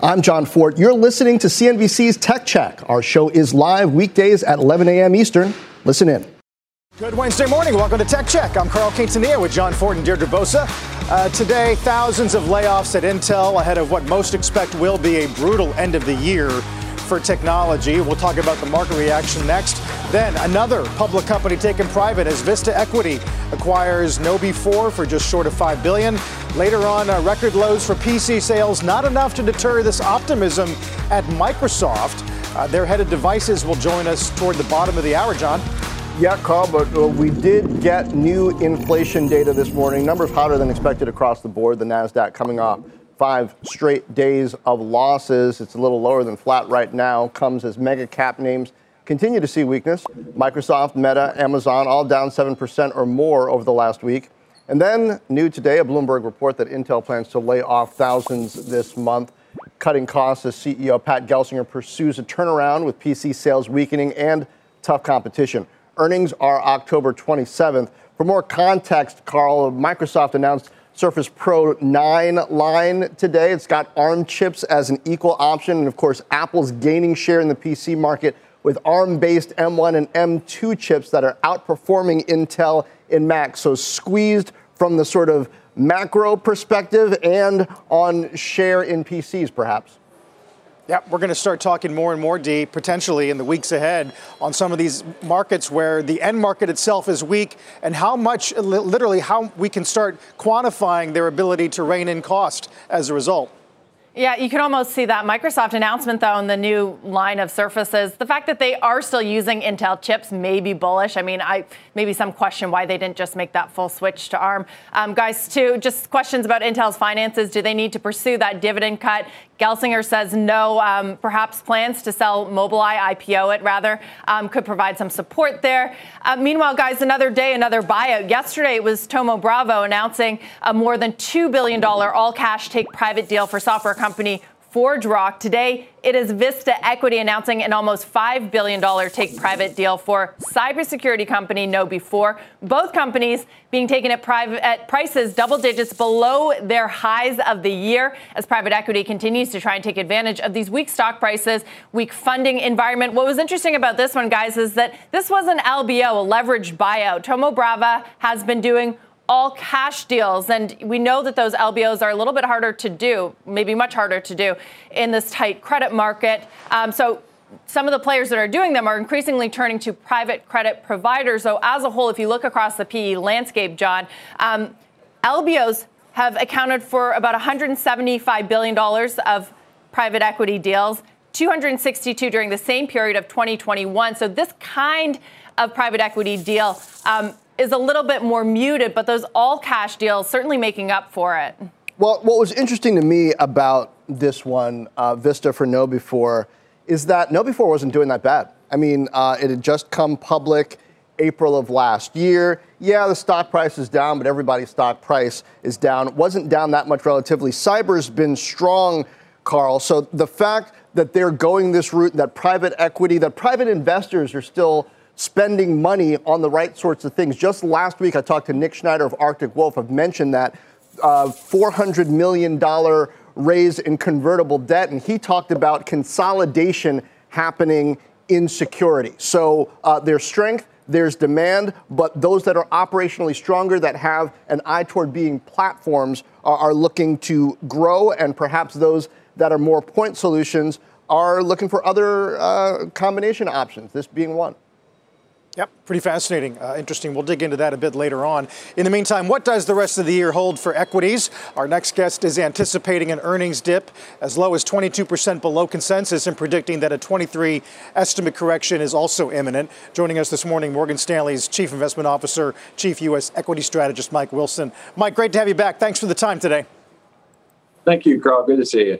I'm John Fort. You're listening to CNBC's Tech Check. Our show is live weekdays at 11 a.m. Eastern. Listen in. Good Wednesday morning. Welcome to Tech Check. I'm Carl Quintanilla with John Ford and Deirdre Bosa. Today, thousands of layoffs at Intel ahead of what most expect will be a brutal end of the year for technology. We'll talk about the market reaction next. Then another public company taken private as Vista Equity acquires KnowBe4 for just short of $5 billion. Later on, record lows for PC sales, not enough to deter this optimism at Microsoft. Their head of devices will join us toward the bottom of the hour, John. Yeah, Carl, but we did get new inflation data this morning. Numbers hotter than expected across the board. The NASDAQ coming off 5 straight days of losses. It's a little lower than flat right now. Comes as mega cap names continue to see weakness. Microsoft, Meta, Amazon, all down 7% or more over the last week. And then new today, a Bloomberg report that Intel plans to lay off thousands this month. Cutting costs as CEO Pat Gelsinger pursues a turnaround with PC sales weakening and tough competition. Earnings are October 27th. For more context, Carl, Microsoft announced Surface Pro 9 line today. It's got ARM chips as an equal option. And, of course, Apple's gaining share in the PC market with ARM-based M1 and M2 chips that are outperforming Intel in Mac. So squeezed from the sort of macro perspective and on share in PCs, perhaps. Yeah, we're going to start talking more and more, Dee, potentially in the weeks ahead on some of these markets where the end market itself is weak and how much, literally, how we can start quantifying their ability to rein in cost as a result. Yeah, you can almost see that Microsoft announcement, though, in the new line of Surfaces. The fact that they are still using Intel chips may be bullish. I mean, maybe some question why they didn't just make that full switch to ARM. Guys, too, just questions about Intel's finances. Do they need to pursue that dividend cut? Gelsinger says no. Perhaps plans to sell Mobileye, IPO it rather, could provide some support there. Meanwhile, guys, another day, another buyout. Yesterday, it was Thoma Bravo announcing a more than $2 billion all-cash take-private deal for software company Forge Rock. Today, it is Vista Equity announcing an almost $5 billion take-private deal for cybersecurity company KnowBe4. Both companies being taken at prices double digits below their highs of the year as private equity continues to try and take advantage of these weak stock prices, weak funding environment. What was interesting about this one, guys, is that this was an LBO, a leveraged buyout. Thoma Bravo has been doing all cash deals. And we know that those LBOs are a little bit harder to do, maybe much harder to do in this tight credit market. So some of the players that are doing them are increasingly turning to private credit providers. So as a whole, if you look across the PE landscape, John, LBOs have accounted for about $175 billion of private equity deals, 262 during the same period of 2021. So this kind of private equity deal is a little bit more muted, but those all-cash deals certainly making up for it. Well, what was interesting to me about this one, Vista for KnowBe4, is that KnowBe4 wasn't doing that bad. I mean, it had just come public April of last year. Yeah, the stock price is down, but everybody's stock price is down. It wasn't down that much relatively. Cyber's been strong, Carl. So the fact that they're going this route, that private equity, that private investors are still spending money on the right sorts of things. Just last week, I talked to Nick Schneider of Arctic Wolf. I've mentioned that $400 million raise in convertible debt, and he talked about consolidation happening in security. So there's strength, there's demand, but those that are operationally stronger, that have an eye toward being platforms, are looking to grow, and perhaps those that are more point solutions are looking for other combination options, this being one. Yep, pretty fascinating, interesting. We'll dig into that a bit later on. In the meantime, what does the rest of the year hold for equities? Our next guest is anticipating an earnings dip as low as 22% below consensus and predicting that a 23 estimate correction is also imminent. Joining us this morning, Morgan Stanley's Chief Investment Officer, Chief U.S. Equity Strategist, Mike Wilson. Mike, great to have you back. Thanks for the time today. Thank you, Carl. Good to see you.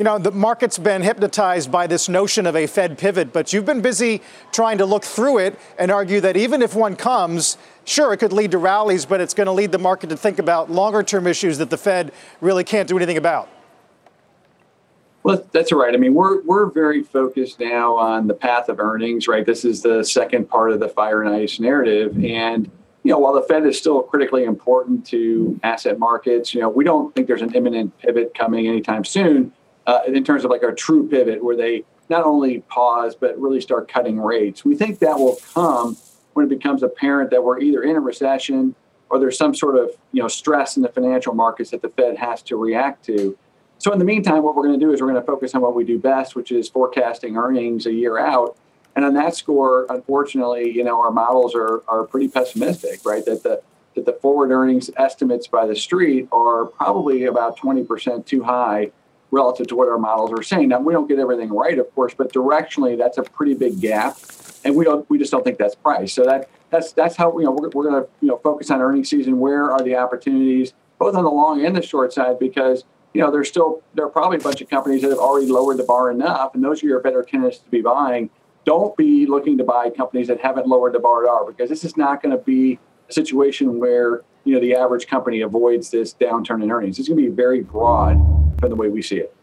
You know, the market's been hypnotized by this notion of a Fed pivot, but you've been busy trying to look through it and argue that even if one comes, sure, it could lead to rallies, but it's going to lead the market to think about longer-term issues that the Fed really can't do anything about. Well, that's right. I mean, we're very focused now on the path of earnings, right? This is the second part of the fire and ice narrative. And, you know, while the Fed is still critically important to asset markets, you know, we don't think there's an imminent pivot coming anytime soon. In terms of like a true pivot where they not only pause, but really start cutting rates. We think that will come when it becomes apparent that we're either in a recession or there's some sort of, you know, stress in the financial markets that the Fed has to react to. So in the meantime, what we're going to do is we're going to focus on what we do best, which is forecasting earnings a year out. And on that score, unfortunately, you know, our models are pretty pessimistic, right? That the forward earnings estimates by the street are probably about 20% too high relative to what our models are saying. Now, we don't get everything right, of course, but directionally, that's a pretty big gap, and we just don't think that's priced. So that's how, you know, we're going to, you know, focus on earnings season. Where are the opportunities, both on the long and the short side? Because, you know, there are probably a bunch of companies that have already lowered the bar enough, and those are your better candidates to be buying. Don't be looking to buy companies that haven't lowered the bar at all, because this is not going to be a situation where, you know, the average company avoids this downturn in earnings. It's going to be very broad from the way we see it.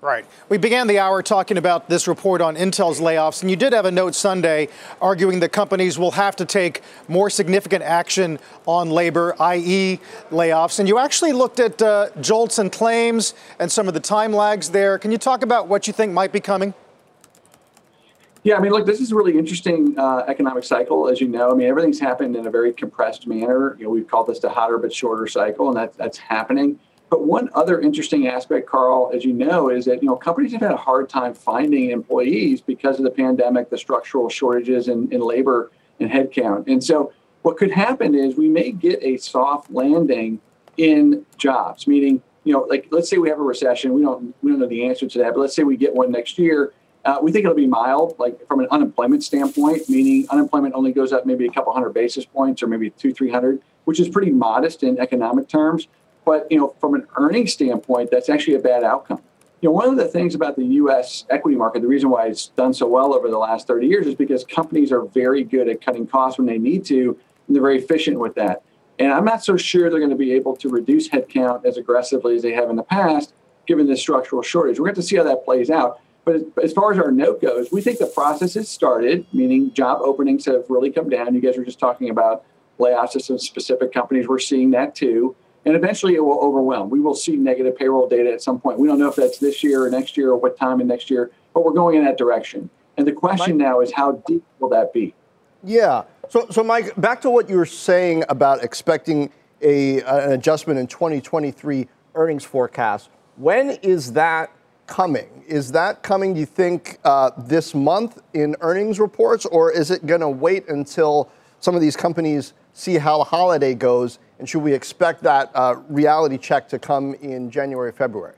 Right. We began the hour talking about this report on Intel's layoffs, and you did have a note Sunday arguing that companies will have to take more significant action on labor, i.e. layoffs. And you actually looked at jolts and claims and some of the time lags there. Can you talk about what you think might be coming? Yeah, I mean, look, this is a really interesting economic cycle, as you know. I mean, everything's happened in a very compressed manner. You know, we've called this the hotter but shorter cycle, and that's happening. But one other interesting aspect, Carl, as you know, is that, you know, companies have had a hard time finding employees because of the pandemic, the structural shortages in labor and headcount. And so what could happen is we may get a soft landing in jobs, meaning, you know, like, let's say we have a recession. We don't know the answer to that, but let's say we get one next year. We think it'll be mild, like from an unemployment standpoint, meaning unemployment only goes up maybe a couple hundred basis points or maybe 200-300, which is pretty modest in economic terms. But, you know, from an earnings standpoint, that's actually a bad outcome. You know, one of the things about the U.S. equity market, the reason why it's done so well over the last 30 years is because companies are very good at cutting costs when they need to, and they're very efficient with that. And I'm not so sure they're going to be able to reduce headcount as aggressively as they have in the past, given this structural shortage. We're going to have to see how that plays out. But as far as our note goes, we think the process has started, meaning job openings have really come down. You guys were just talking about layoffs of some specific companies. We're seeing that, too. And eventually it will overwhelm. We will see negative payroll data at some point. We don't know if that's this year or next year or what time in next year, but we're going in that direction. And the question now is, how deep will that be? Yeah. So Mike, back to what you were saying about expecting an adjustment in 2023 earnings forecast. When is that coming? Is that coming, do you think, this month in earnings reports, or is it going to wait until some of these companies see how the holiday goes? And should we expect that reality check to come in January, February?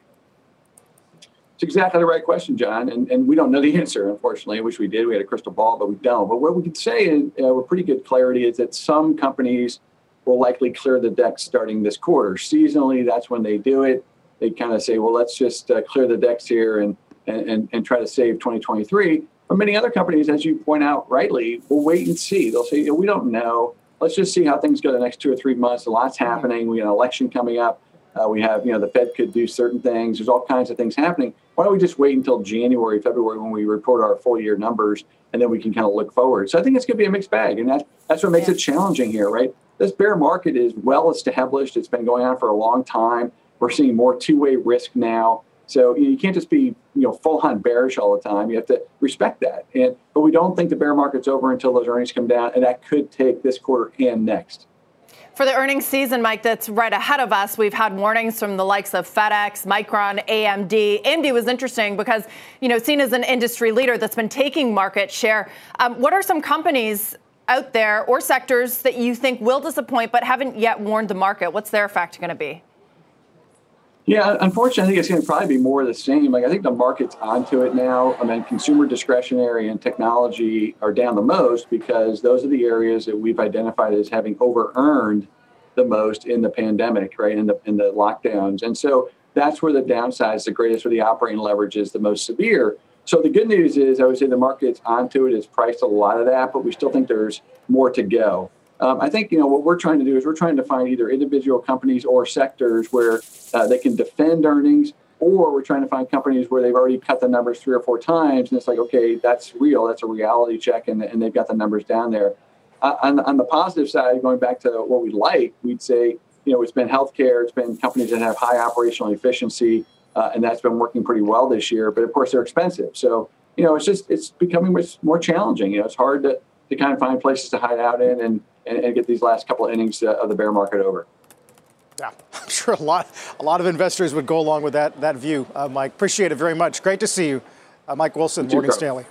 It's exactly the right question, John. And we don't know the answer, unfortunately. I wish we did. We had a crystal ball, but we don't. But what we could say is, with pretty good clarity is that some companies will likely clear the decks starting this quarter. Seasonally, that's when they do it. They kind of say, well, let's just clear the decks here and try to save 2023. But many other companies, as you point out rightly, will wait and see. They'll say, we don't know. Let's just see how things go the next 2 or 3 months. A lot's happening. We have an election coming up. We have, you know, the Fed could do certain things. There's all kinds of things happening. Why don't we just wait until January, February, when we report our full year numbers, and then we can kind of look forward. So I think it's going to be a mixed bag, and that's what makes it challenging here, right? This bear market is well established. It's been going on for a long time. We're seeing more two-way risk now. So you can't just be, you know, full-on bearish all the time. You have to respect that. But we don't think the bear market's over until those earnings come down, and that could take this quarter and next. For the earnings season, Mike, that's right ahead of us, we've had warnings from the likes of FedEx, Micron, AMD. AMD was interesting because, you know, seen as an industry leader that's been taking market share. What are some companies out there or sectors that you think will disappoint but haven't yet warned the market? What's their effect going to be? Yeah, unfortunately, I think it's going to probably be more of the same. Like, I think the market's onto it now. I mean, consumer discretionary and technology are down the most because those are the areas that we've identified as having over-earned the most in the pandemic, right, in the lockdowns. And so That's where the downside is the greatest, where the operating leverage is the most severe. So the good news is, I would say the market's onto it, it's priced a lot of that, but we still think there's more to go. I think, you know, what we're trying to do is we're trying to find either individual companies or sectors where they can defend earnings, or we're trying to find companies where they've already cut the numbers 3 or 4 times, and it's like, okay, that's real, that's a reality check, and they've got the numbers down there. On the positive side, going back to what we like, we'd say, you know, it's been healthcare, it's been companies that have high operational efficiency, and that's been working pretty well this year. But of course, they're expensive. So, you know, it's becoming much more challenging. You know, it's hard to kind of find places to hide out in and get these last couple of innings of the bear market over. Yeah, I'm sure a lot of investors would go along with that view, Mike. Appreciate it very much. Great to see you. Mike Wilson, Morgan Stanley.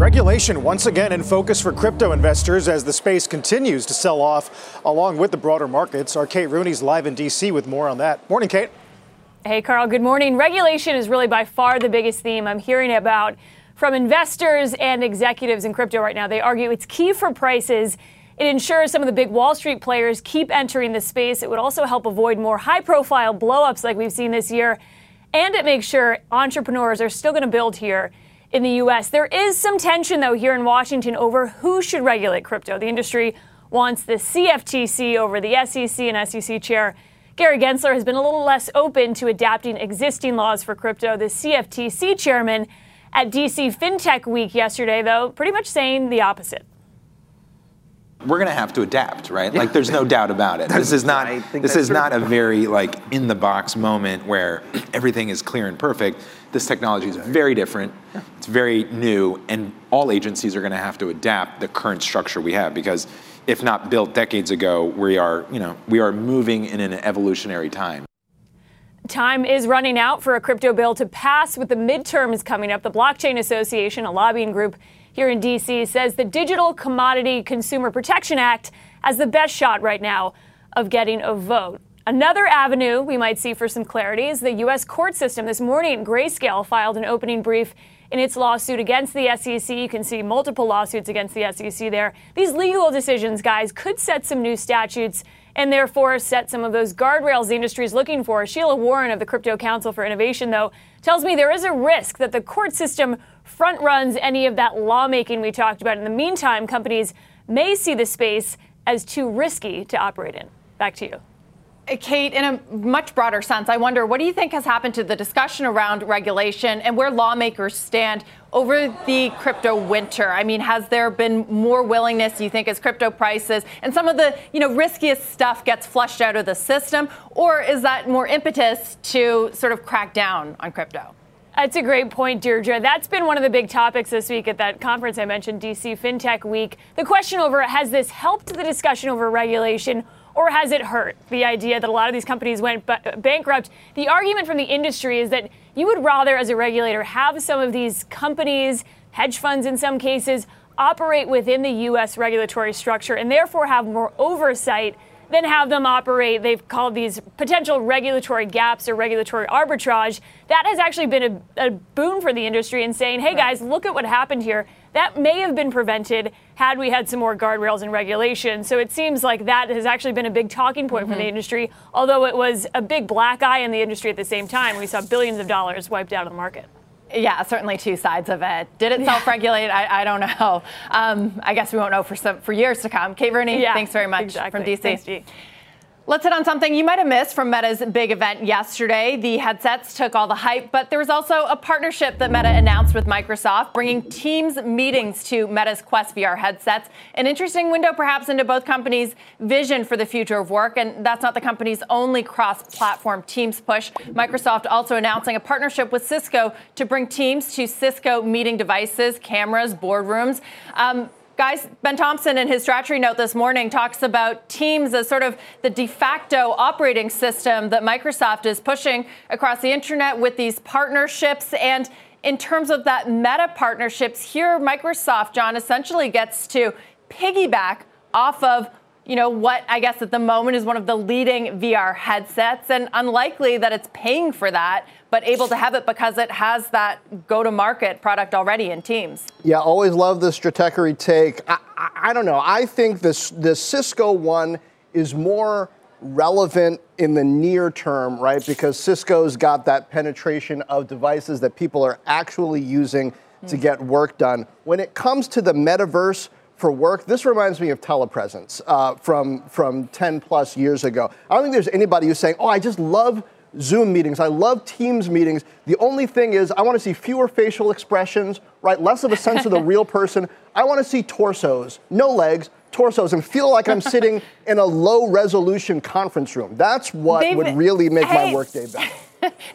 Regulation once again in focus for crypto investors as the space continues to sell off along with the broader markets. Our Kate Rooney's live in D.C. with more on that. Morning, Kate. Hey, Carl. Good morning. Regulation is really by far the biggest theme I'm hearing about from investors and executives in crypto right now. They argue it's key for prices. It ensures some of the big Wall Street players keep entering the space. It would also help avoid more high-profile blow-ups like we've seen this year. And it makes sure entrepreneurs are still going to build here in the U.S. There is some tension, though, here in Washington over who should regulate crypto. The industry wants the CFTC over the SEC, and SEC Chair Gary Gensler has been a little less open to adapting existing laws for crypto. The CFTC chairman at D.C. FinTech Week yesterday, though, pretty much saying the opposite. We're going to have to adapt, right? Yeah. Like, there's no doubt about it. This is not a very, in the box moment where everything is clear and perfect. This technology is very different. Yeah. It's very new, and all agencies are going to have to adapt the current structure we have, because if not built decades ago, we are moving in an evolutionary time. Time is running out for a crypto bill to pass with the midterms coming up. The Blockchain Association, a lobbying group here in D.C., says the Digital Commodity Consumer Protection Act has the best shot right now of getting a vote. Another avenue we might see for some clarity is the U.S. court system. This morning, Grayscale filed an opening brief in its lawsuit against the SEC. You can see multiple lawsuits against the SEC there. These legal decisions, guys, could set some new statutes and therefore set some of those guardrails the industry is looking for. Sheila Warren of the Crypto Council for Innovation, though, tells me there is a risk that the court system front-runs any of that lawmaking we talked about. In the meantime, companies may see the space as too risky to operate in. Back to you. Kate, in a much broader sense, I wonder, what do you think has happened to the discussion around regulation and where lawmakers stand over the crypto winter? I mean, has there been more willingness, you think, as crypto prices and some of the, riskiest stuff gets flushed out of the system? Or is that more impetus to sort of crack down on crypto? That's a great point, Deirdre. That's been one of the big topics this week at that conference I mentioned, D.C. FinTech Week. The question over, has this helped the discussion over regulation, or has it hurt the idea that a lot of these companies went bankrupt? The argument from the industry is that you would rather, as a regulator, have some of these companies, hedge funds in some cases, operate within the U.S. regulatory structure and therefore have more oversight than have them operate. They've called these potential regulatory gaps or regulatory arbitrage. That has actually been a boon for the industry in saying, hey, guys, look at what happened here. That may have been prevented had we had some more guardrails and regulations. So it seems like that has actually been a big talking point for the industry, although it was a big black eye in the industry at the same time. We saw billions of dollars wiped out of the market. Yeah, certainly two sides of it. Did it self-regulate? I don't know. I guess we won't know for years to come. Kate Rooney, thanks very much from DC. Thanks, G. Let's hit on something you might have missed from Meta's big event yesterday. The headsets took all the hype, but there was also a partnership that Meta announced with Microsoft, bringing Teams meetings to Meta's Quest VR headsets. An interesting window, perhaps, into both companies' vision for the future of work, and that's not the company's only cross-platform Teams push. Microsoft also announcing a partnership with Cisco to bring Teams to Cisco meeting devices, cameras, boardrooms. Guys, Ben Thompson in his strategy note this morning talks about Teams as sort of the de facto operating system that Microsoft is pushing across the internet with these partnerships. And in terms of that Meta partnerships here, Microsoft, John, essentially gets to piggyback off of, you know, what I guess at the moment is one of the leading VR headsets, and unlikely that it's paying for that, but able to have it because it has that go-to-market product already in Teams. Yeah, always love the stratechery take. I don't know. I think the Cisco one is more relevant in the near term, right? Because Cisco's got that penetration of devices that people are actually using to get work done. When it comes to the metaverse for work, this reminds me of telepresence from 10 plus years ago. I don't think there's anybody who's saying, oh, I just love Zoom meetings. I love Teams meetings. The only thing is I want to see fewer facial expressions, right? Less of a sense of the real person. I want to see torsos, no legs, torsos, and feel like I'm sitting in a low-resolution conference room. That's what would really make my workday better.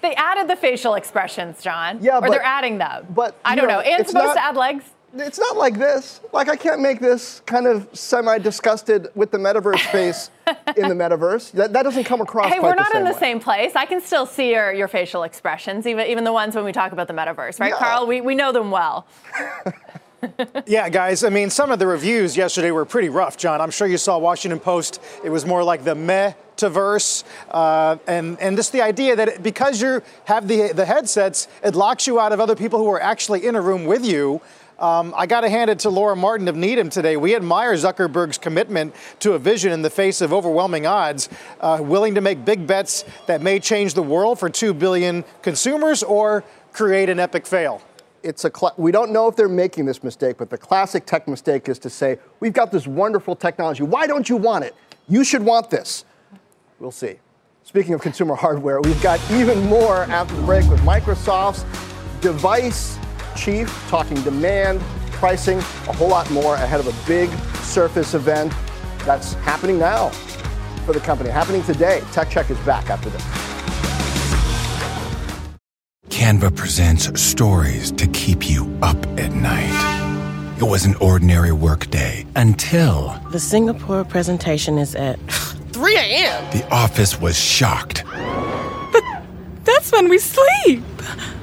They added the facial expressions, John. Yeah, but they're adding them. But I don't know. And it's supposed to add legs? It's not like this. Like, I can't make this kind of semi-disgusted with the metaverse face in the metaverse. That doesn't come across. Hey, we're not in the same place. I can still see your facial expressions, even the ones when we talk about the metaverse, right, Carl? We know them well. Yeah, guys, I mean, some of the reviews yesterday were pretty rough, John. I'm sure you saw Washington Post. It was more like the metaverse. And just the idea that because you have the headsets, it locks you out of other people who are actually in a room with you. I got to hand it to Laura Martin of Needham today. We admire Zuckerberg's commitment to a vision in the face of overwhelming odds, willing to make big bets that may change the world for 2 billion consumers or create an epic fail. We don't know if they're making this mistake, but the classic tech mistake is to say, we've got this wonderful technology. Why don't you want it? You should want this. We'll see. Speaking of consumer hardware, we've got even more after the break with Microsoft's device chief talking demand, pricing, a whole lot more ahead of a big Surface event that's happening now for the company, happening today. Tech Check is back after this. Canva presents stories to keep you up at night. It was an ordinary workday until the Singapore presentation is at 3 a.m. The office was shocked. But that's when we sleep.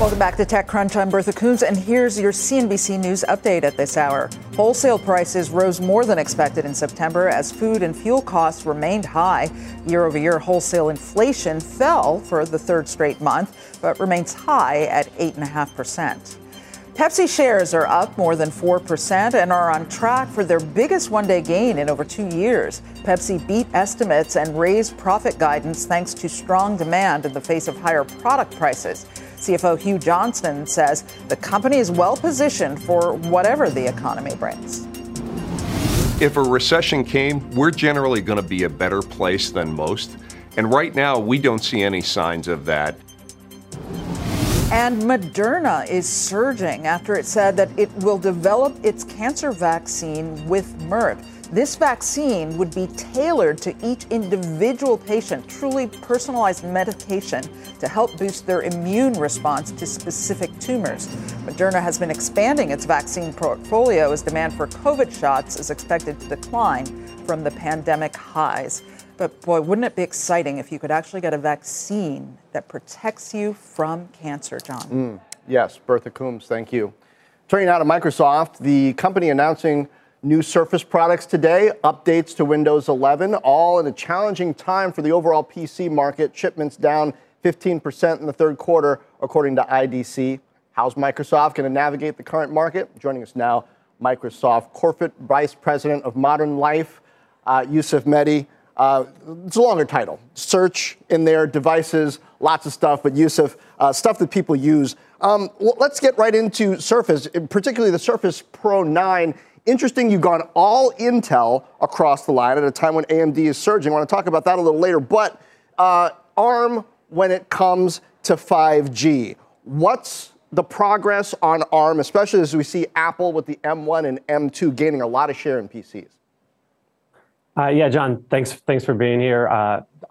Welcome back to TechCrunch. I'm Bertha Coombs, and here's your CNBC News update at this hour. Wholesale prices rose more than expected in September as food and fuel costs remained high. Year-over-year wholesale inflation fell for the third straight month, but remains high at 8.5%. Pepsi shares are up more than 4% and are on track for their biggest one-day gain in over 2 years. Pepsi beat estimates and raised profit guidance thanks to strong demand in the face of higher product prices. CFO Hugh Johnston says the company is well-positioned for whatever the economy brings. If a recession came, we're generally going to be a better place than most. And right now, we don't see any signs of that. And Moderna is surging after it said that it will develop its cancer vaccine with Merck. This vaccine would be tailored to each individual patient, truly personalized medication to help boost their immune response to specific tumors. Moderna has been expanding its vaccine portfolio as demand for COVID shots is expected to decline from the pandemic highs. But boy, wouldn't it be exciting if you could actually get a vaccine that protects you from cancer, John? Yes, Bertha Coombs, thank you. Turning now to Microsoft, the company announcing new Surface products today, updates to Windows 11, all in a challenging time for the overall PC market. Shipments down 15% in the third quarter, according to IDC. How's Microsoft going to navigate the current market? Joining us now, Microsoft Corporate Vice President of Modern Life, Yusuf Mehdi. It's a longer title. Search in their devices, lots of stuff, but Yusuf, stuff that people use. Let's get right into Surface, particularly the Surface Pro 9. Interesting, you've gone all Intel across the line at a time when AMD is surging. I want to talk about that a little later, but ARM when it comes to 5G. What's the progress on ARM, especially as we see Apple with the M1 and M2 gaining a lot of share in PCs? Yeah, John, thanks for being here.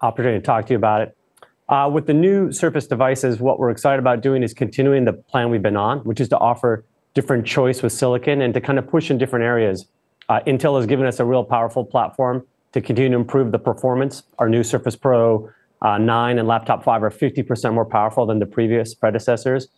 Opportunity to talk to you about it. With the new Surface devices, what we're excited about doing is continuing the plan we've been on, which is to offer different choice with silicon and to kind of push in different areas. Intel has given us a real powerful platform to continue to improve the performance. Our new Surface Pro 9 and Laptop 5 are 50% more powerful than the previous predecessors.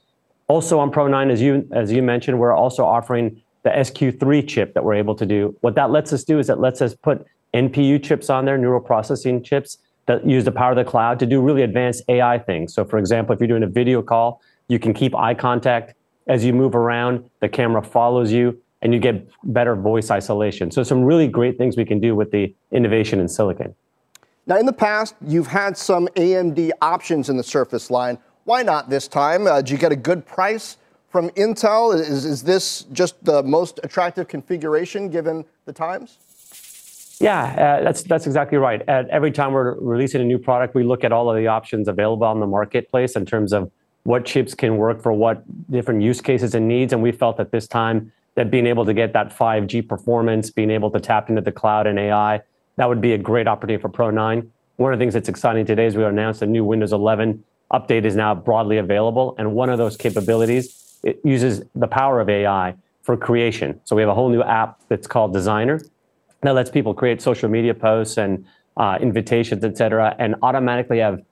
Also on Pro 9, as you mentioned, we're also offering the SQ3 chip that we're able to do. What that lets us do is it lets us put NPU chips on there, neural processing chips that use the power of the cloud to do really advanced AI things. So for example, if you're doing a video call, you can keep eye contact. As you move around, the camera follows you and you get better voice isolation. So some really great things we can do with the innovation in silicon. Now in the past, you've had some AMD options in the Surface line. Why not this time? Did you get a good price from Intel? Is this just the most attractive configuration given the times? Yeah, that's exactly right. At every time we're releasing a new product, we look at all of the options available on the marketplace in terms of what chips can work for what different use cases and needs. And we felt that this time that being able to get that 5G performance, being able to tap into the cloud and AI, that would be a great opportunity for Pro 9. One of the things that's exciting today is we announced a new Windows 11 update is now broadly available. And one of those capabilities, it uses the power of AI for creation. So we have a whole new app that's called Designer that lets people create social media posts and invitations, et cetera, and automatically have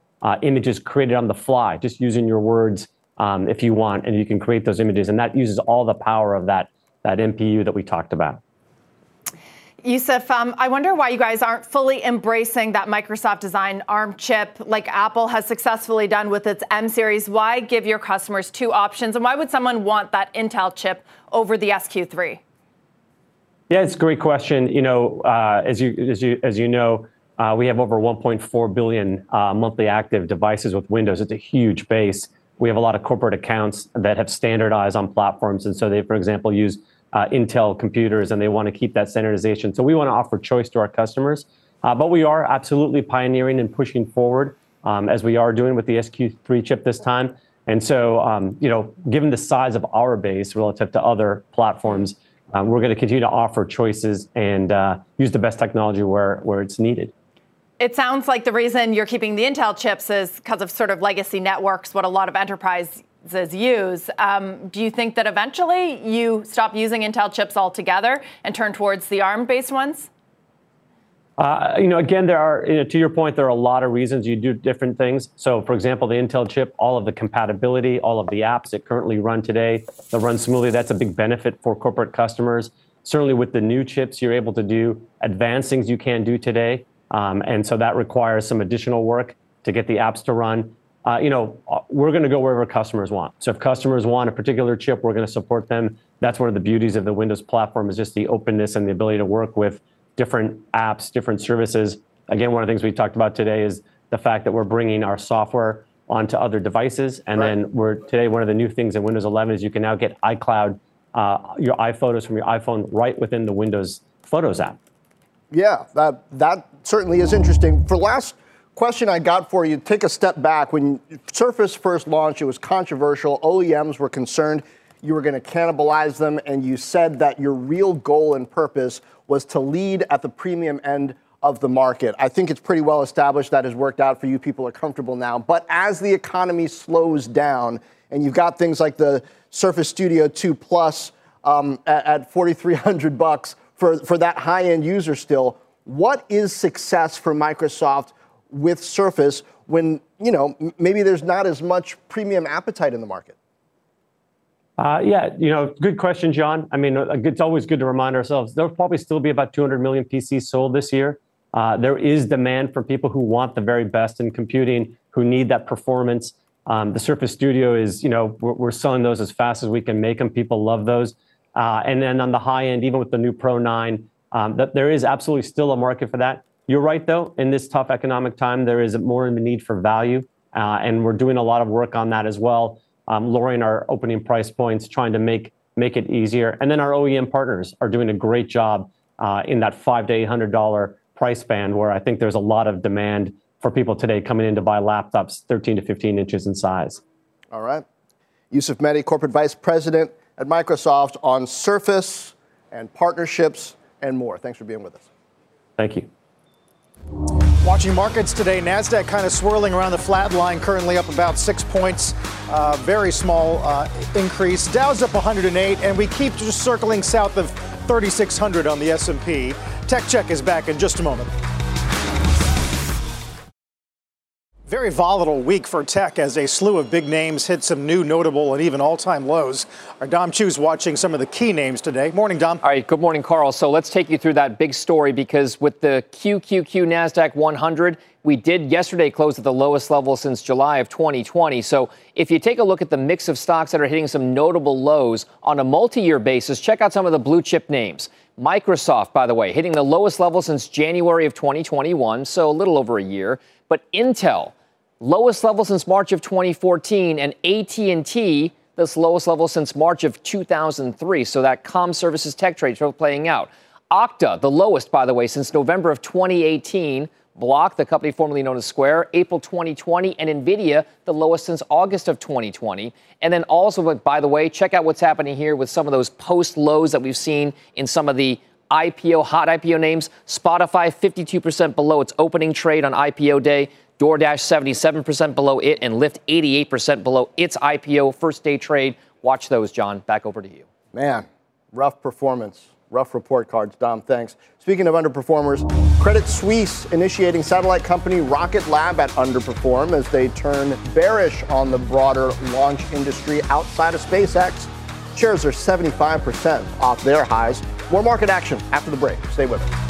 images created on the fly, just using your words if you want, and you can create those images. And that uses all the power of that NPU that we talked about. Yusuf, I wonder why you guys aren't fully embracing that Microsoft-designed ARM chip like Apple has successfully done with its M series. Why give your customers two options? And why would someone want that Intel chip over the SQ3? Yeah, it's a great question. You know, as you know, we have over 1.4 billion monthly active devices with Windows. It's a huge base. We have a lot of corporate accounts that have standardized on platforms. And so they, for example, use Intel computers and they want to keep that standardization. So we want to offer choice to our customers. But we are absolutely pioneering and pushing forward as we are doing with the SQ3 chip this time. And so, you know, given the size of our base relative to other platforms, we're going to continue to offer choices and use the best technology where it's needed. It sounds like the reason you're keeping the Intel chips is because of sort of legacy networks, what a lot of enterprises use. Do you think that eventually you stop using Intel chips altogether and turn towards the ARM-based ones? You know, again, there are, you know, to your point, there are a lot of reasons you do different things. So, for example, the Intel chip, all of the compatibility, all of the apps that currently run today, that run smoothly, that's a big benefit for corporate customers. Certainly with the new chips, you're able to do advanced things you can't do today. And so that requires some additional work to get the apps to run. You know, we're going to go wherever customers want. So if customers want a particular chip, we're going to support them. That's one of the beauties of the Windows platform is just the openness and the ability to work with different apps, different services. Again, one of the things we talked about today is the fact that we're bringing our software onto other devices. And right. Then today, one of the new things in Windows 11 is you can now get iCloud, your iPhotos from your iPhone right within the Windows Photos app. Yeah, that certainly is interesting. For last question I got for you, take a step back. When Surface first launched, it was controversial. OEMs were concerned. you were going to cannibalize them, and you said that your real goal and purpose was to lead at the premium end of the market. I think it's pretty well established that has worked out for you. People are comfortable now. But as the economy slows down, and you've got things like the Surface Studio 2 Plus at $4,300 for that high-end user still, what is success for Microsoft with Surface when, you know, maybe there's not as much premium appetite in the market? Yeah, you know, good question, John. I mean, it's always good to remind ourselves there'll probably still be about 200 million PCs sold this year. There is demand for people who want the very best in computing, who need that performance. The Surface Studio is, you know, we're selling those as fast as we can make them. People love those. And then on the high end, even with the new Pro 9, that there is absolutely still a market for that. You're right, though. In this tough economic time, there is more of a need for value. And we're doing a lot of work on that as well, lowering our opening price points, trying to make it easier. And then our OEM partners are doing a great job in that $500 to $800 price band, where I think there's a lot of demand for people today coming in to buy laptops 13 to 15 inches in size. All right. Yusuf Mehdi, Corporate Vice President at Microsoft, on Surface and partnerships and more. Thanks for being with us. Thank you. Watching markets today, NASDAQ kind of swirling around the flat line, currently up about 6 points, very small increase. Dow's up 108, and we keep just circling south of 3,600 on the S&P. Tech Check is back in just a moment. Very volatile week for tech as a slew of big names hit some new notable and even all-time lows. Our Dom Chu's watching some of the key names today. Morning, Dom. All right, good morning, Carl. So let's take you through that big story, because with the QQQ NASDAQ 100, we did yesterday close at the lowest level since July of 2020. So if you take a look at the mix of stocks that are hitting some notable lows on a multi-year basis, check out some of the blue chip names. Microsoft, by the way, hitting the lowest level since January of 2021, so a little over a year. But Intel, lowest level since March of 2014, and AT&T, this lowest level since March of 2003. So that comm services tech trade is playing out. Okta, the lowest, by the way, since November of 2018. Block, the company formerly known as Square, April 2020, and NVIDIA, the lowest since August of 2020. And then also, by the way, check out what's happening here with some of those post-lows that we've seen in some of the IPO, hot IPO names. Spotify, 52% below its opening trade on IPO day. DoorDash, 77% below it, and Lyft, 88% below its IPO first-day trade. Watch those, John. Back over to you. Man, rough performance. Rough report cards. Dom, thanks. Speaking of underperformers, Credit Suisse initiating satellite company Rocket Lab at underperform as they turn bearish on the broader launch industry outside of SpaceX. Shares are 75% off their highs. More market action after the break. Stay with us.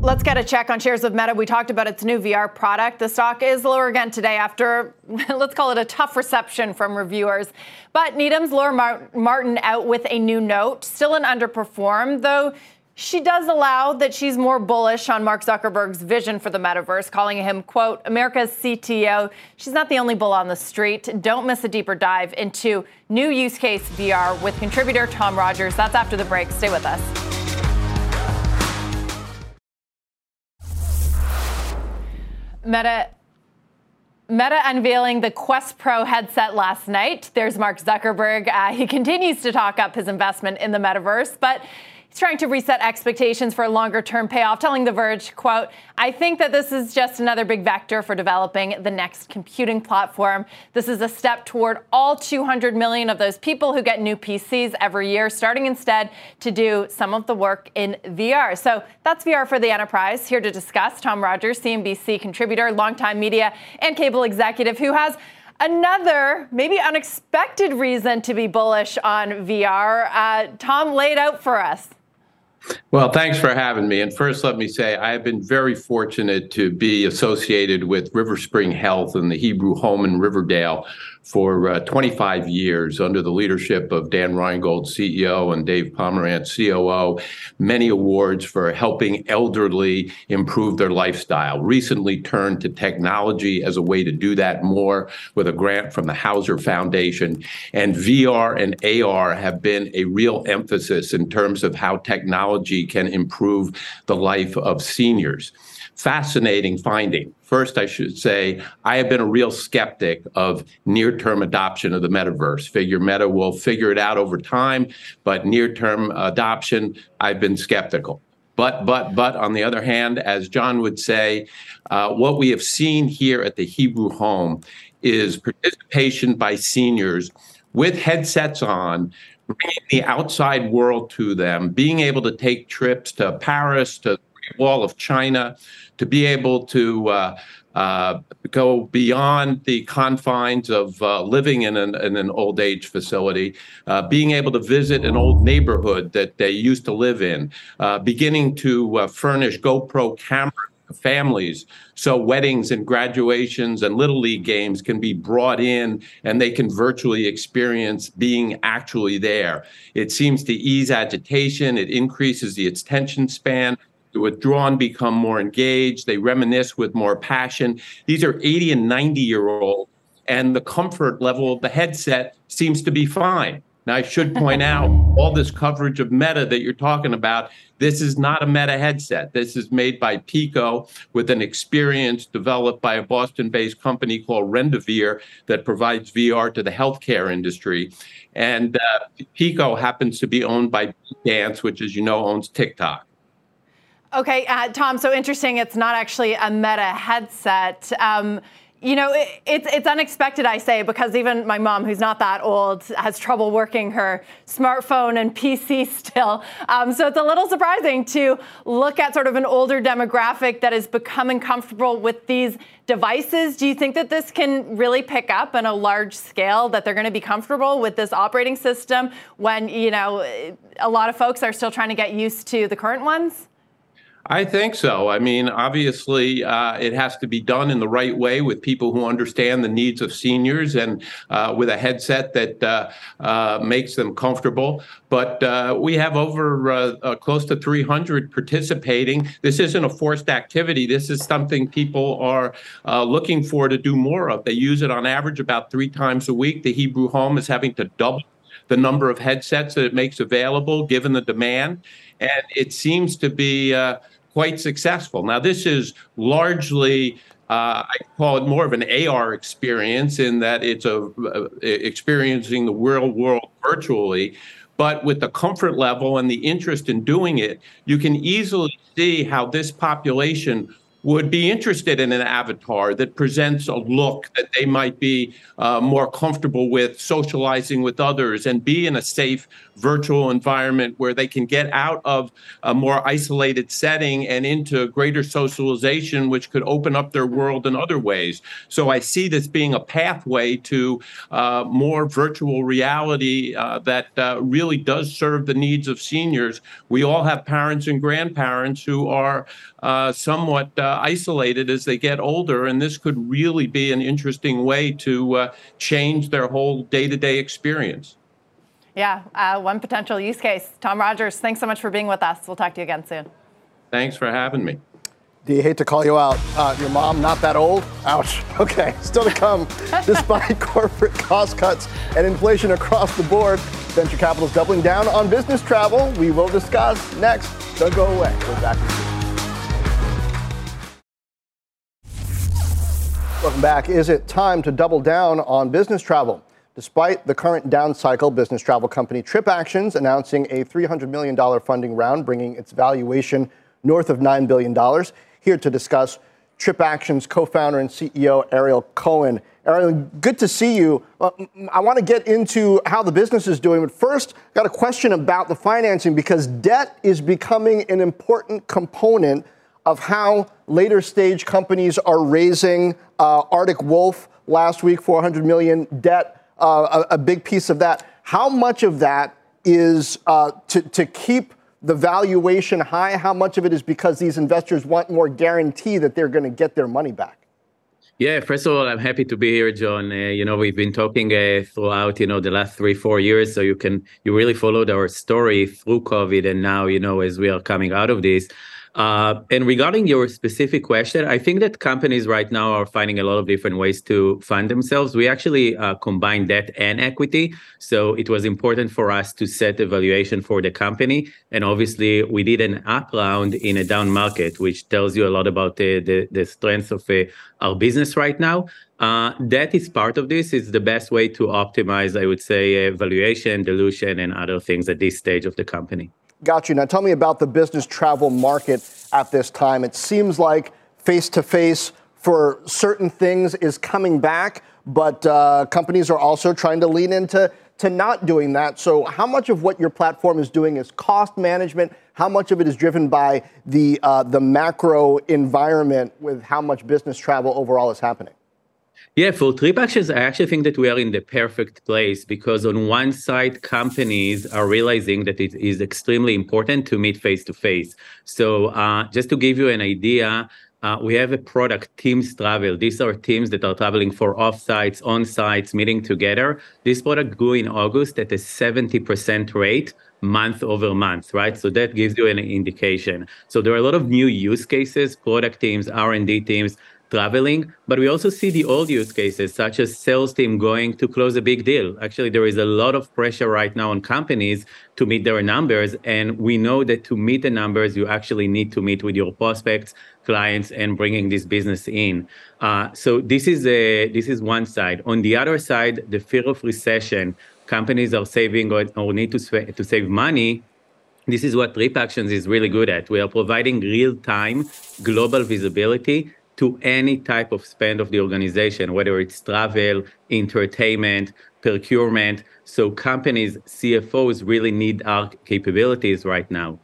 Let's get a check on shares of Meta. We talked about its new VR product. The stock is lower again today after, let's call it, a tough reception from reviewers. But Needham's Laura Martin out with a new note, still an underperform, though she does allow that she's more bullish on Mark Zuckerberg's vision for the metaverse, calling him, quote, America's CTO. She's not the only bull on the street. Don't miss a deeper dive into new use case VR with contributor Tom Rogers. That's after the break. Stay with us. Meta unveiling the Quest Pro headset last night. There's Mark Zuckerberg. He continues to talk up his investment in the metaverse, but he's trying to reset expectations for a longer-term payoff, telling The Verge, quote, I think that this is just another big vector for developing the next computing platform. This is a step toward all 200 million of those people who get new PCs every year, starting instead to do some of the work in VR. So that's VR for the enterprise. Here to discuss, Tom Rogers, CNBC contributor, longtime media and cable executive, who has another, maybe unexpected reason to be bullish on VR. Tom, laid out for us. Well, thanks for having me. And first, let me say I have been very fortunate to be associated with River Spring Health and the Hebrew Home in Riverdale for 25 years under the leadership of Dan Reingold, CEO, and Dave Pomerantz, COO. Many awards for helping elderly improve their lifestyle. Recently turned to technology as a way to do that more with a grant from the Hauser Foundation. And VR and AR have been a real emphasis in terms of how technology can improve the life of seniors. fascinating finding. First, I should say, I have been a real skeptic of near-term adoption of the metaverse. Figure Meta will figure it out over time, but near-term adoption, I've been skeptical. But on the other hand, as John would say, what we have seen here at the Hebrew Home is participation by seniors with headsets on, bringing the outside world to them, being able to take trips to Paris, to the Great Wall of China, to be able to go beyond the confines of living in an old age facility, being able to visit an old neighborhood that they used to live in, beginning to furnish GoPro cameras to families so weddings and graduations and Little League games can be brought in and they can virtually experience being actually there. It seems to ease agitation. It increases the attention span. They're withdrawn, become more engaged. They reminisce with more passion. These are 80 and 90-year-olds, and the comfort level of the headset seems to be fine. Now, I should point out, all this coverage of Meta that you're talking about, this is not a Meta headset. This is made by Pico with an experience developed by a Boston-based company called Rendavir that provides VR to the healthcare industry. And Pico happens to be owned by ByteDance, which, as you know, owns TikTok. Okay, Tom, so interesting. It's not actually a Meta headset. You know, it's unexpected, I say, because even my mom, who's not that old, has trouble working her smartphone and PC still. So it's a little surprising to look at sort of an older demographic that is becoming comfortable with these devices. Do you think that this can really pick up on a large scale, that they're going to be comfortable with this operating system when, you know, a lot of folks are still trying to get used to the current ones? I think so. I mean, obviously, it has to be done in the right way with people who understand the needs of seniors and with a headset that makes them comfortable. But we have over close to 300 participating. This isn't a forced activity. This is something people are looking for to do more of. They use it on average about 3 times a week. The Hebrew Home is having to double the number of headsets that it makes available given the demand. And it seems to be quite successful. Now, this is largely, I call it more of an AR experience in that it's experiencing the real world virtually. But with the comfort level and the interest in doing it, you can easily see how this population would be interested in an avatar that presents a look that they might be more comfortable with, socializing with others, and be in a safe virtual environment where they can get out of a more isolated setting and into greater socialization, which could open up their world in other ways. So I see this being a pathway to more virtual reality that really does serve the needs of seniors. We all have parents and grandparents who are somewhat isolated as they get older, and this could really be an interesting way to change their whole day-to-day experience. Yeah, one potential use case. Tom Rogers, thanks so much for being with us. We'll talk to you again soon. Thanks for having me. Do you hate to call you out? Your mom, not that old? Ouch. Okay, still to come. Despite corporate cost cuts and inflation across the board, venture capital is doubling down on business travel. We will discuss next. Don't go away. We're back with you. Welcome back. Is it time to double down on business travel? Despite the current down cycle, business travel company TripActions announcing a $300 million funding round, bringing its valuation north of $9 billion. Here to discuss TripActions co-founder and CEO Ariel Cohen. Ariel, good to see you. I want to get into how the business is doing, but first, I've got a question about the financing, because debt is becoming an important component of how later stage companies are raising. Arctic Wolf last week, $400 million debt, a big piece of that. How much of that is to keep the valuation high? How much of it is because these investors want more guarantee that they're going to get their money back? Yeah, first of all, I'm happy to be here, John. You know, we've been talking throughout, you know, the last 3-4 years. So you really followed our story through COVID and now, you know, as we are coming out of this. And regarding your specific question, I think that companies right now are finding a lot of different ways to fund themselves. We actually combine debt and equity. So it was important for us to set the valuation for the company. And obviously, we did an up round in a down market, which tells you a lot about the strength of our business right now. That is part of this. It's the best way to optimize, I would say, valuation, dilution, and other things at this stage of the company. Got you. Now, tell me about the business travel market at this time. It seems like face-to-face for certain things is coming back, but companies are also trying to lean into not doing that. So how much of what your platform is doing is cost management? How much of it is driven by the macro environment with how much business travel overall is happening? Yeah, for trip actions, I actually think that we are in the perfect place because on one side, companies are realizing that it is extremely important to meet face-to-face. So just to give you an idea, we have a product, Teams Travel. These are teams that are traveling for off-sites, on-sites, meeting together. This product grew in August at a 70% rate month over month, right? So that gives you an indication. So there are a lot of new use cases, product teams, R&D teams, traveling, but we also see the old use cases such as sales team going to close a big deal. Actually, there is a lot of pressure right now on companies to meet their numbers. And we know that to meet the numbers, you actually need to meet with your prospects, clients, and bringing this business in. So this is one side. On the other side, the fear of recession, companies are saving or need to save money. This is what Trip Actions is really good at. We are providing real-time global visibility to any type of spend of the organization, whether it's travel, entertainment, procurement. So companies, CFOs really need our capabilities right now.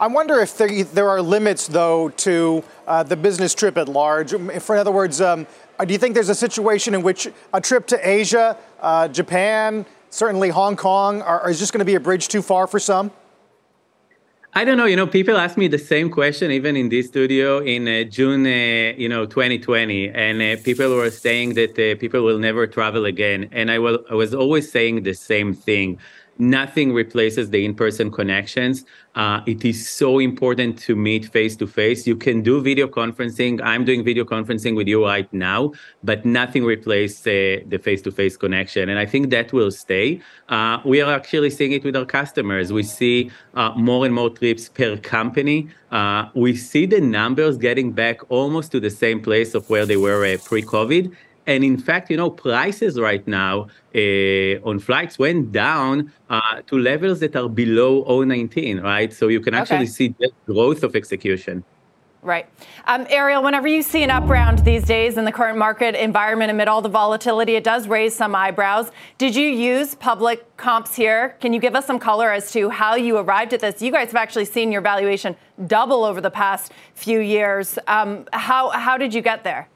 I wonder if there are limits, though, to the business trip at large. For, in other words, do you think there's a situation in which a trip to Asia, Japan, certainly Hong Kong, is just going to be a bridge too far for some? I don't know. You know, people ask me the same question, even in this studio in June, 2020. And people were saying that people will never travel again. And I was always saying the same thing. Nothing replaces the in-person connections. It is so important to meet face-to-face. You can do video conferencing. I'm doing video conferencing with you right now, but nothing replaces the face-to-face connection. And I think that will stay. We are actually seeing it with our customers. We see more and more trips per company. We see the numbers getting back almost to the same place of where they were pre-COVID. And in fact, you know, prices right now on flights went down to levels that are below 2019, right? So you can actually see the growth of execution. Right. Ariel, whenever you see an up round these days in the current market environment amid all the volatility, it does raise some eyebrows. Did you use public comps here? Can you give us some color as to how you arrived at this? You guys have actually seen your valuation double over the past few years. How did you get there?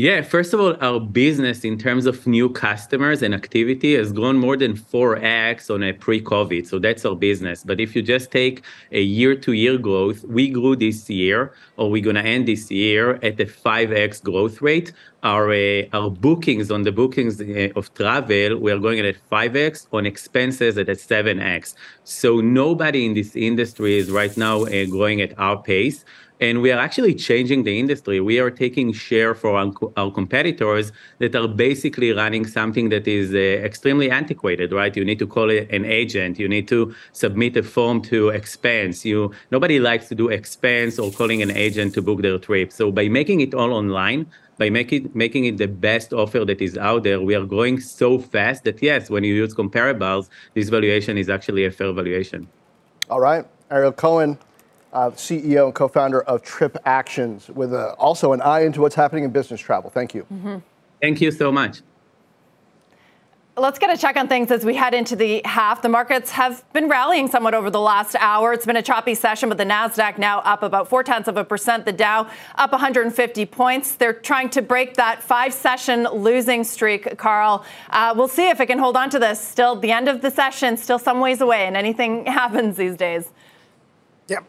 Yeah, first of all, our business in terms of new customers and activity has grown more than 4x on a pre-COVID. So that's our business. But if you just take a year-to-year growth, we grew this year, or we're going to end this year at a 5x growth rate. Our bookings on the bookings of travel, we are going at a 5x, on expenses at a 7x. So nobody in this industry is right now growing at our pace. And we are actually changing the industry. We are taking share from our competitors that are basically running something that is extremely antiquated, right? You need to call an agent. You need to submit a form to expense. Nobody likes to do expense or calling an agent to book their trip. So by making it all online, by making it the best offer that is out there, we are growing so fast that, yes, when you use comparables, this valuation is actually a fair valuation. All right. Ariel Cohen, CEO and co-founder of Trip Actions, with also an eye into what's happening in business travel. Thank you. Mm-hmm. Thank you so much. Let's get a check on things as we head into the half. The markets have been rallying somewhat over the last hour. It's been a choppy session, but the NASDAQ now up about 0.4%. The Dow up 150 points. They're trying to break that 5-session losing streak, Carl. We'll see if it can hold on to this. Still the end of the session, still some ways away, and anything happens these days. Yep.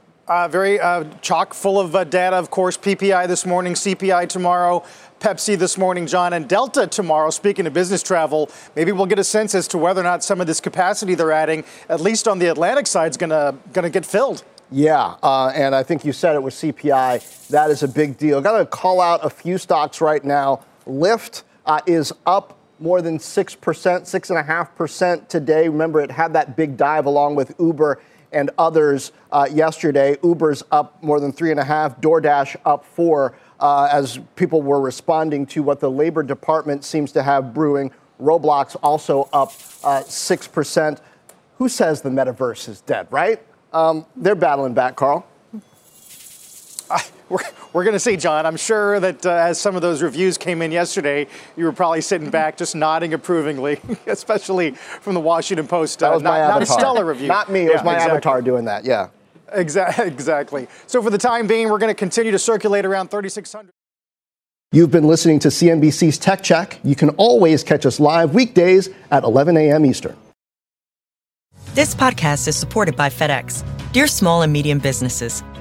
Very chock full of data, of course. PPI this morning, CPI tomorrow, Pepsi this morning, John, and Delta tomorrow. Speaking of business travel, maybe we'll get a sense as to whether or not some of this capacity they're adding, at least on the Atlantic side, is going to get filled. Yeah, and I think you said it with CPI. That is a big deal. Got to call out a few stocks right now. Lyft is up more than 6%, 6.5% today. Remember, it had that big dive along with Uber and others yesterday. Uber's up more than 3.5%, DoorDash up 4%, as people were responding to what the Labor Department seems to have brewing. Roblox also up 6%. Who says the metaverse is dead, right? They're battling back, Carl. We're going to see, John. I'm sure that as some of those reviews came in yesterday, you were probably sitting back just nodding approvingly, especially from the Washington Post. That was my avatar. Not a stellar review. Not me. It was my avatar doing that, yeah. Exactly. So for the time being, we're going to continue to circulate around 3,600. You've been listening to CNBC's Tech Check. You can always catch us live weekdays at 11 a.m. Eastern. This podcast is supported by FedEx. Dear small and medium businesses,